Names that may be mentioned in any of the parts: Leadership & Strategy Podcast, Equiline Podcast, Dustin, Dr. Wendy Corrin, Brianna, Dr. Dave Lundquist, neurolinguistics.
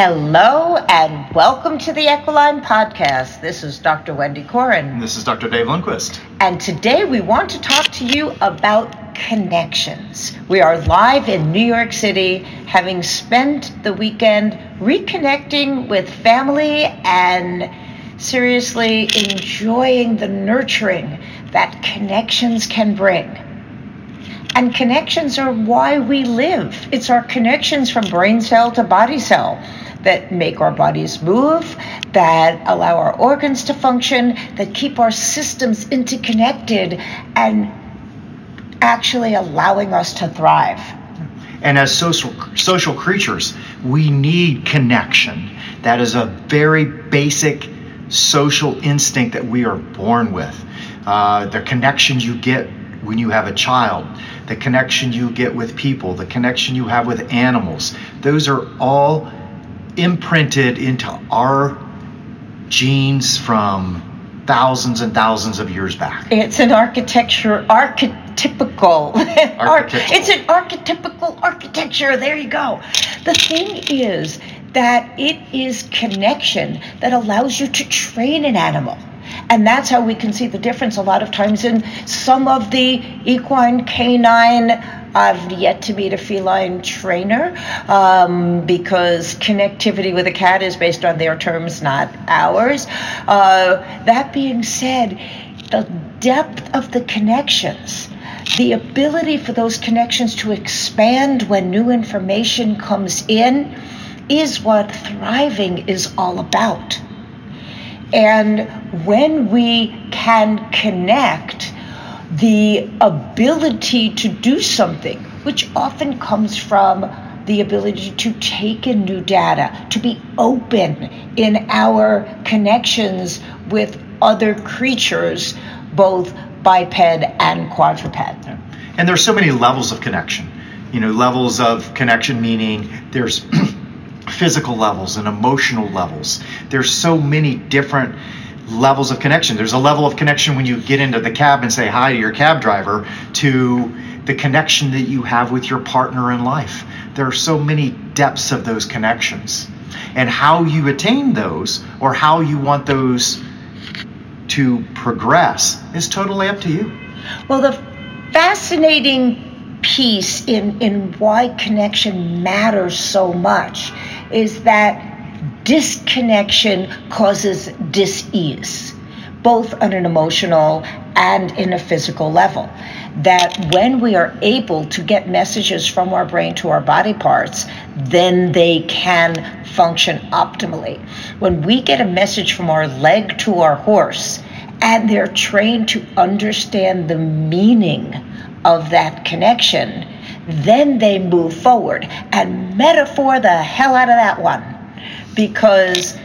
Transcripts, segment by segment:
Hello and welcome to the Equiline Podcast. This is Dr. Wendy Corrin. And this is Dr. Dave Lundquist. And today we want to talk to you about connections. We are live in New York City, having spent the weekend reconnecting with family and seriously enjoying the nurturing that connections can bring. And connections are why we live. It's our connections from brain cell to body cell that make our bodies move, that allow our organs to function, that keep our systems interconnected and actually allowing us to thrive. And as social creatures, we need connection. That is a very basic social instinct that we are born with. The connections you get when you have a child, the connection you get with people, the connection you have with animals, those are all imprinted into our genes from thousands and thousands of years back. It's an archetypical architecture. There you go. The thing is that it is connection that allows you to train an animal. And that's how we can see the difference a lot of times in some of the equine, canine. I've yet to meet a feline trainer because connectivity with a cat is based on their terms, not ours. That being said, the depth of the connections, the ability for those connections to expand when new information comes in, is what thriving is all about. And when we can connect, the ability to do something, which often comes from the ability to take in new data, to be open in our connections with other creatures, both biped and quadruped. And there's so many levels of connection. You know, levels of connection meaning there's physical levels and emotional levels. There's so many different levels of connection. There's a level of connection when you get into the cab and say hi to your cab driver, to the connection that you have with your partner in life. There are so many depths of those connections. And how you attain those, or how you want those to progress, is totally up to you. Well, the fascinating piece in why connection matters so much is that disconnection causes dis-ease, both on an emotional and in a physical level. That when we are able to get messages from our brain to our body parts, then they can function optimally. When we get a message from our leg to our horse, and they're trained to understand the meaning of that connection, then they move forward and metaphor the hell out of that one. Because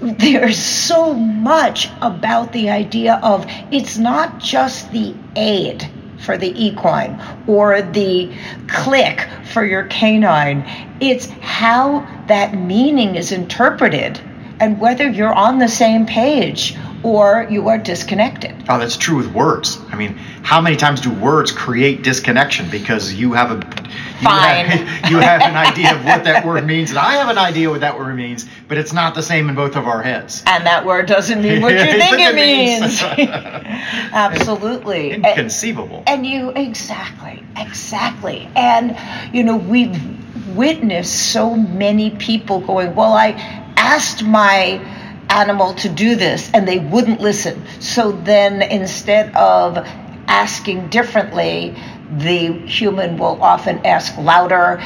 there's so much about the idea of it's not just the aid for the equine or the click for your canine. It's how that meaning is interpreted and whether you're on the same page or you are disconnected. Oh, that's true with words. I mean, how many times do words create disconnection because you have an idea of what that word means, and I have an idea what that word means, but it's not the same in both of our heads. And that word doesn't mean what you think it means. Absolutely. Inconceivable. Exactly. And, you know, we've witnessed so many people going, well, I asked my animal to do this and they wouldn't listen. So then instead of asking differently, the human will often ask louder,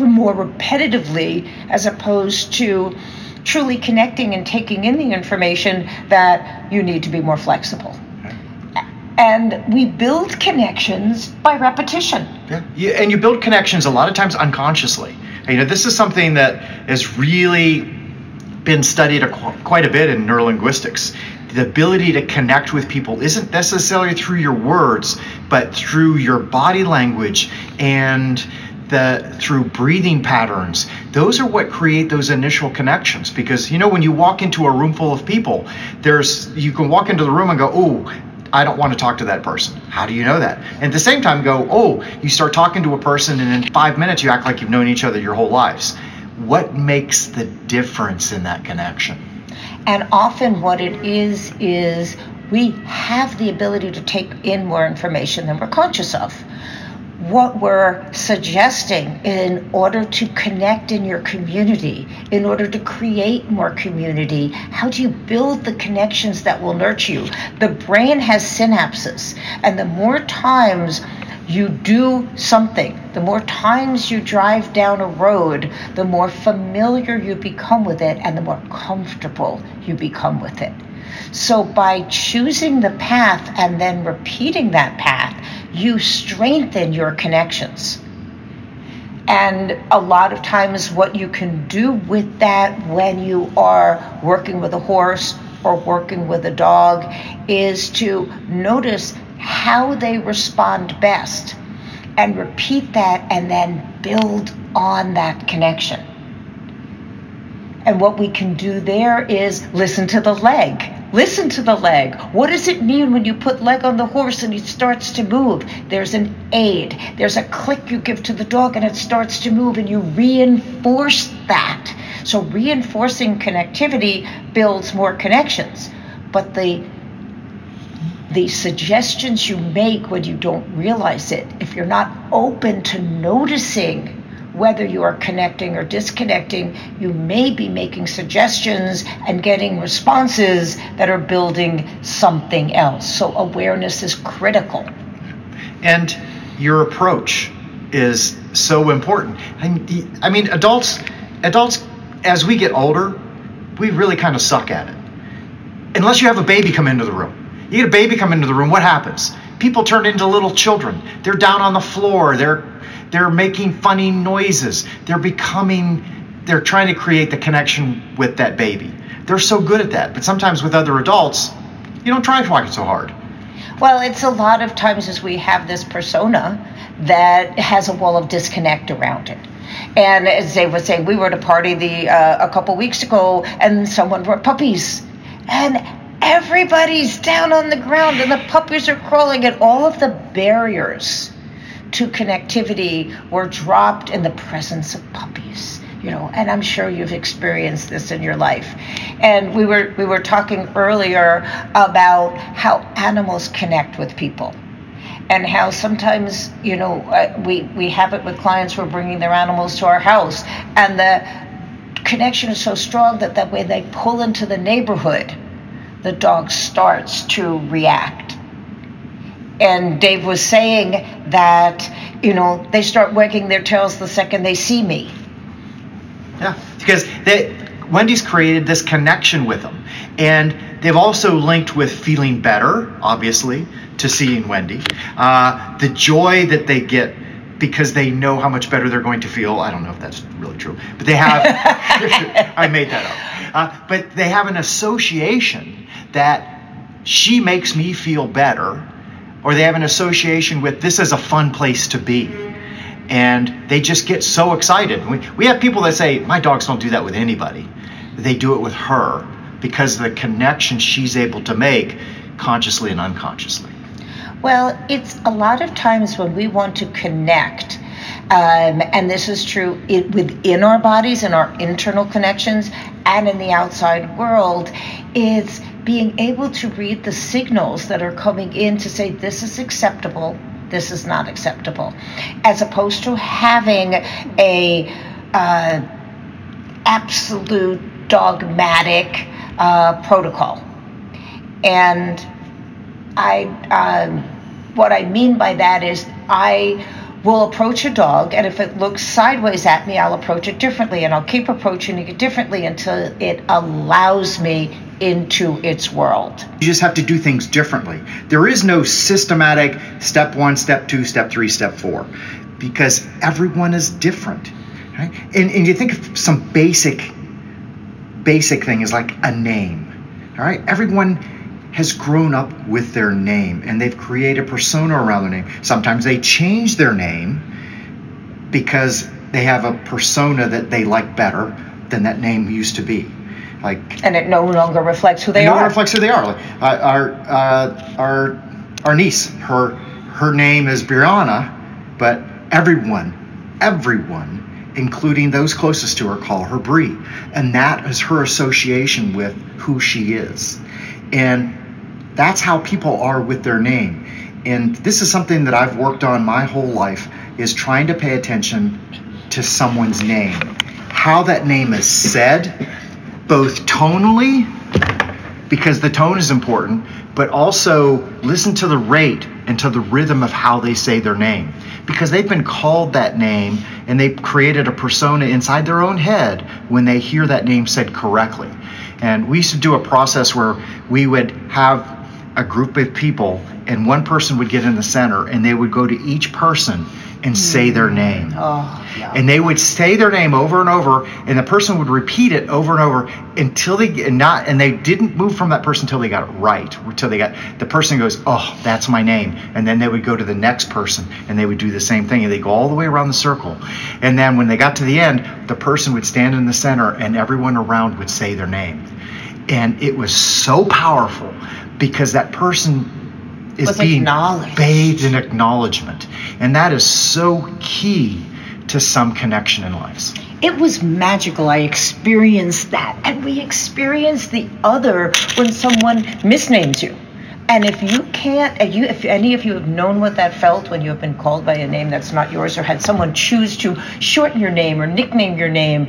more repetitively, as opposed to truly connecting and taking in the information that you need to be more flexible. And we build connections by repetition. Yeah. And you build connections a lot of times unconsciously. You know, this is something that has really been studied quite a bit in neurolinguistics. The ability to connect with people isn't necessarily through your words, but through your body language and through breathing patterns. Those are what create those initial connections. Because, you know, when you walk into a room full of people, you can walk into the room and go, oh, I don't want to talk to that person. How do you know that? And at the same time go, oh, you start talking to a person and in 5 minutes you act like you've known each other your whole lives. What makes the difference in that connection? And often what it is we have the ability to take in more information than we're conscious of. What we're suggesting in order to connect in your community, in order to create more community, how do you build the connections that will nurture you? The brain has synapses, and the more times you do something, the more times you drive down a road, the more familiar you become with it and the more comfortable you become with it. So by choosing the path and then repeating that path, you strengthen your connections. And a lot of times what you can do with that when you are working with a horse or working with a dog is to notice how they respond best and repeat that and then build on that connection. And what we can do there is listen to the leg. Listen to the leg. What does it mean when you put leg on the horse and it starts to move? There's an aid. There's a click you give to the dog and it starts to move and you reinforce that. So reinforcing connectivity builds more connections. But the suggestions you make when you don't realize it, if you're not open to noticing whether you are connecting or disconnecting, you may be making suggestions and getting responses that are building something else. So awareness is critical. And your approach is so important. I mean, adults, as we get older, we really kind of suck at it. Unless you have a baby come into the room. You get a baby come into the room, what happens? People turn into little children. They're down on the floor. They're making funny noises. They're trying to create the connection with that baby. They're so good at that. But sometimes with other adults, you don't try quite so hard. Well, it's a lot of times as we have this persona that has a wall of disconnect around it. And as they would say, we were at a party a couple weeks ago and someone brought puppies. And everybody's down on the ground and the puppies are crawling, and all of the barriers to connectivity were dropped in the presence of puppies, you know, and I'm sure you've experienced this in your life. And we were talking earlier about how animals connect with people and how sometimes, you know, we have it with clients who are bringing their animals to our house and the connection is so strong that way they pull into the neighborhood, the dog starts to react. And Dave was saying that, you know, they start wagging their tails the second they see me. Yeah, because Wendy's created this connection with them. And they've also linked with feeling better, obviously, to seeing Wendy. The joy that they get because they know how much better they're going to feel. I don't know if that's really true, but they have, I made that up. But they have an association that she makes me feel better, or they have an association with this is a fun place to be. And they just get so excited. We have people that say, my dogs don't do that with anybody. They do it with her because of the connection she's able to make consciously and unconsciously. Well, it's a lot of times when we want to connect, and this is true within our bodies and our internal connections and in the outside world, it's being able to read the signals that are coming in to say this is acceptable, this is not acceptable, as opposed to having a absolute dogmatic protocol. And what I mean by that is I will approach a dog, and if it looks sideways at me, I'll approach it differently, and I'll keep approaching it differently until it allows me into its world. You just have to do things differently. There is no systematic step one, step two, step three, step four, because everyone is different, right? And you think of some basic thing is like a name, all right? Everyone has grown up with their name and they've created a persona around their name. Sometimes they change their name because they have a persona that they like better than that name used to be. Like, and it no longer reflects who they are. No reflects who they are. Like, our niece, her name is Brianna, but everyone, including those closest to her, call her Bree. And that is her association with who she is. And that's how people are with their name. And this is something that I've worked on my whole life, is trying to pay attention to someone's name. How that name is said, both tonally, because the tone is important, but also listen to the rate and to the rhythm of how they say their name. Because they've been called that name and they've created a persona inside their own head when they hear that name said correctly. And we used to do a process where we would have a group of people and one person would get in the center and they would go to each person and say their name. Oh, yeah. And they would say their name over and over, and the person would repeat it over and over until they didn't move from that person until they got it right, until they got, the person goes, oh, that's my name. And then they would go to the next person and they would do the same thing, and they go all the way around the circle. And then when they got to the end, the person would stand in the center and everyone around would say their name. And it was so powerful because that person is being bathed in acknowledgement. And that is so key to some connection in lives. It was magical. I experienced that. And we experience the other when someone misnames you. And if you can't, if any of you have known what that felt when you have been called by a name that's not yours, or had someone choose to shorten your name or nickname your name,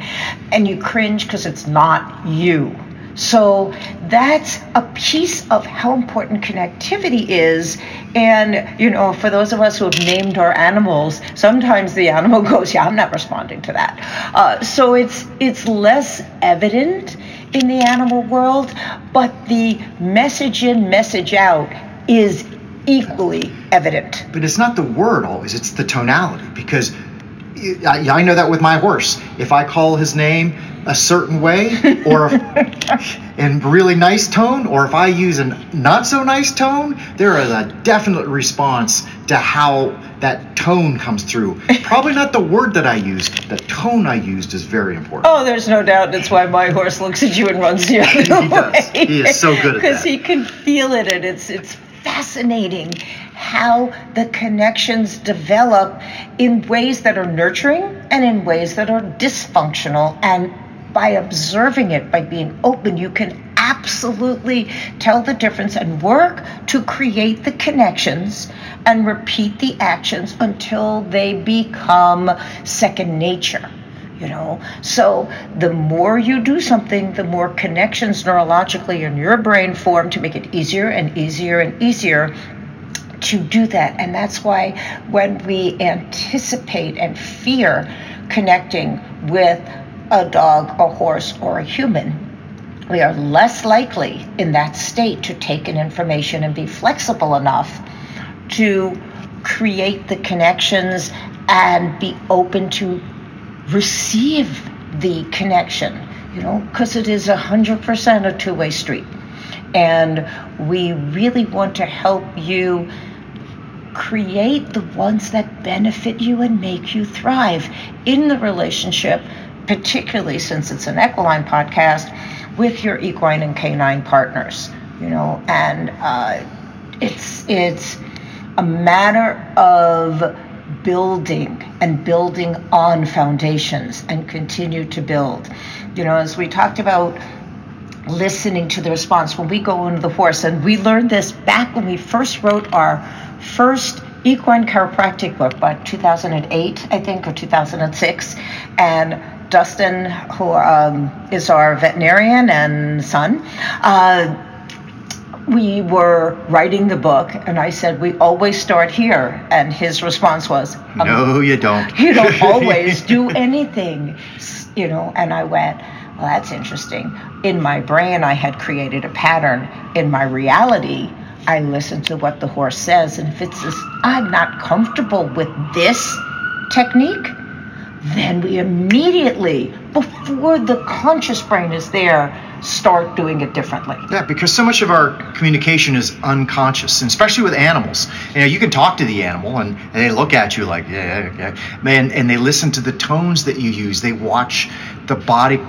and you cringe because it's not you. So that's a piece of how important connectivity is. And, you know, for those of us who have named our animals, sometimes the animal goes, yeah, I'm not responding to that. So it's less evident in the animal world, but the message in, message out is equally evident. But it's not the word always, it's the tonality, because I know that with my horse. If I call his name a certain way, or in really nice tone, or if I use a not so nice tone, there is a definite response to how that tone comes through. Probably not the word that I used, the tone I used is very important. Oh, there's no doubt. That's why my horse looks at you and runs the other way. He does. He is so good at that. Because he can feel it, and it's fascinating how the connections develop in ways that are nurturing and in ways that are dysfunctional. And by observing it, by being open, you can absolutely tell the difference and work to create the connections and repeat the actions until they become second nature. You know, so the more you do something, the more connections neurologically in your brain form to make it easier and easier and easier to do that. And that's why when we anticipate and fear connecting with a dog, a horse, or a human, we are less likely in that state to take in information and be flexible enough to create the connections and be open to receive the connection, you know, because it is 100% a two-way street. And we really want to help you create the ones that benefit you and make you thrive in the relationship, particularly since it's an equiline podcast, with your equine and canine partners, you know. And it's a matter of building and building on foundations and continue to build. You know, as we talked about, listening to the response when we go into the horse, and we learned this back when we first wrote our first equine chiropractic book by 2008, I think, or 2006. And Dustin, who is our veterinarian and son, we were writing the book, and I said, we always start here. And his response was, no, you don't. You don't always do anything, you know. And I went, well, that's interesting. In my brain, I had created a pattern. In my reality, I listen to what the horse says. And if it says, I'm not comfortable with this technique, then we immediately, before the conscious brain is there, start doing it differently. Yeah, because so much of our communication is unconscious, and especially with animals. You know, you can talk to the animal, and they look at you like, yeah, okay. And they listen to the tones that you use. They watch the body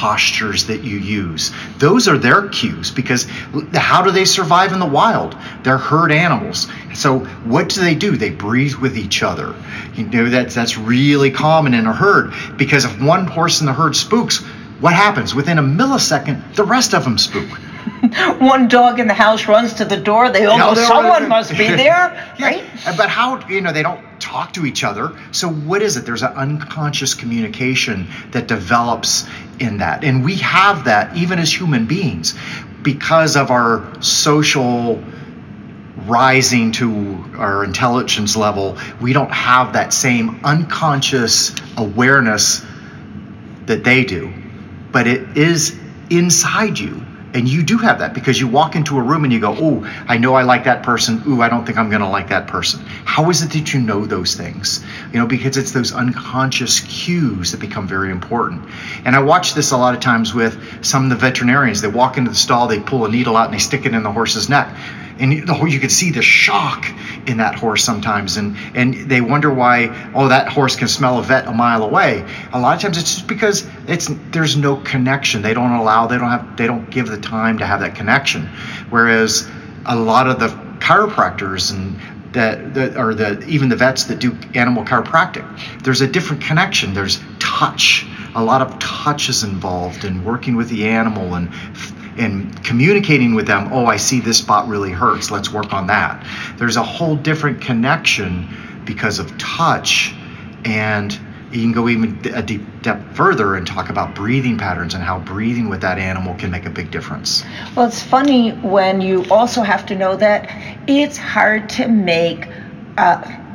postures that you use. Those are their cues, because how do they survive in the wild? They're herd animals. So what do? They breed with each other. You know, that's really common in a herd, because if one horse in the herd spooks, what happens? Within a millisecond, the rest of them spook. One dog in the house runs to the door. They all know someone must be there, right? But how, they don't talk to each other. So what is it? There's an unconscious communication that develops in that. And we have that even as human beings because of our social rising to our intelligence level. We don't have that same unconscious awareness that they do, but it is inside you. And you do have that, because you walk into a room and you go, oh, I know I like that person. Ooh, I don't think I'm going to like that person. How is it that you know those things? Because it's those unconscious cues that become very important. And I watch this a lot of times with some of the veterinarians. They walk into the stall, they pull a needle out, and they stick it in the horse's neck. And you can see the shock in that horse sometimes. And they wonder why, that horse can smell a vet a mile away. A lot of times it's just because there's no connection. They don't give the time to have that connection. Whereas a lot of the chiropractors and even the vets that do animal chiropractic, there's a different connection. There's touch. A lot of touch is involved in working with the animal and communicating with them. I see this spot really hurts. Let's work on that. There's a whole different connection because of touch. And you can go even a deep depth further and talk about breathing patterns and how breathing with that animal can make a big difference. Well, it's funny when you also have to know that it's hard to make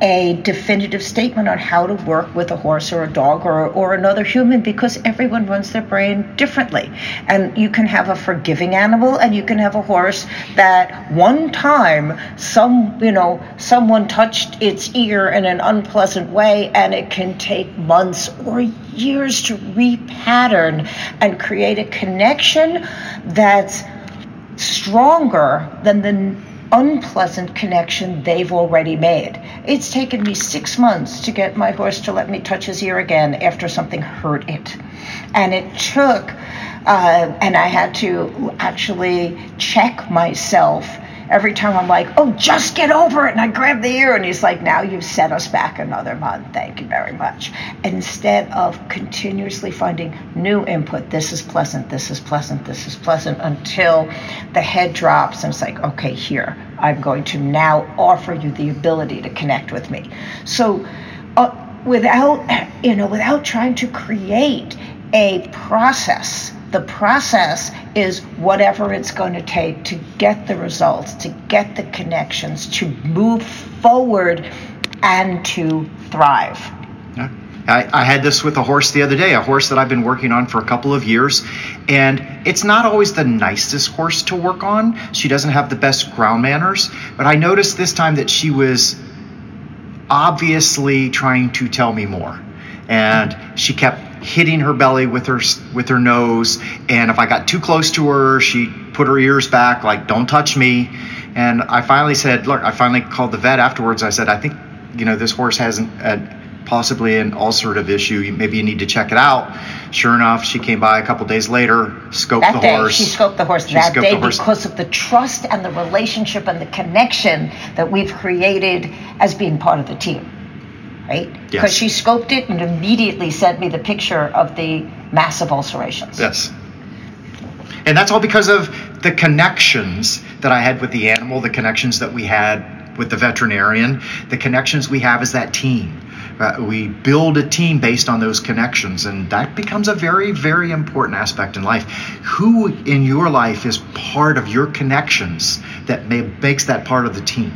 a definitive statement on how to work with a horse or a dog or another human, because everyone runs their brain differently. And you can have a forgiving animal, and you can have a horse that one time someone touched its ear in an unpleasant way, and it can take months or years to repattern and create a connection that's stronger than the unpleasant connection they've already made. It's taken me 6 months to get my horse to let me touch his ear again after something hurt it. And it took, and I had to actually check myself every time. I'm like, just get over it. And I grab the ear, and he's like, now you've set us back another month. Thank you very much. Instead of continuously finding new input, this is pleasant, this is pleasant, this is pleasant, until the head drops and it's like, okay, here, I'm going to now offer you the ability to connect with me. So without trying to create a process. The process is whatever it's going to take to get the results, to get the connections, to move forward and to thrive. Yeah. I had this with a horse the other day, a horse that I've been working on for a couple of years, and it's not always the nicest horse to work on. She doesn't have the best ground manners, but I noticed this time that she was obviously trying to tell me more, and she kept hitting her belly with her nose, and if I got too close to her, she put her ears back like, don't touch me. And I finally said, look, I finally called the vet afterwards. I said, I think this horse has possibly an ulcerative issue. Maybe you need to check it out. Sure enough, she came by a couple days later, scoped the horse. She scoped the horse that day because of the trust and the relationship and the connection that we've created as being part of the team. Right? Because she scoped it and immediately sent me the picture of the massive ulcerations. Yes. And that's all because of the connections that I had with the animal, the connections that we had with the veterinarian, the connections we have as that team. We build a team based on those connections, and that becomes a very, very important aspect in life. Who in your life is part of your connections that makes that part of the team?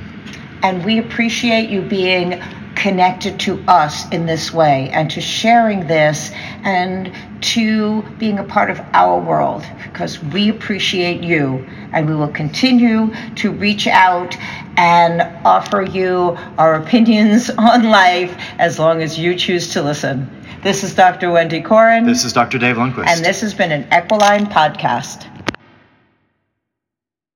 And we appreciate you being connected to us in this way, and to sharing this, and to being a part of our world, because we appreciate you, and we will continue to reach out and offer you our opinions on life as long as you choose to listen. This is Dr. Wendy Corrin. This is Dr. Dave Lundquist. And this has been an Equiline Podcast.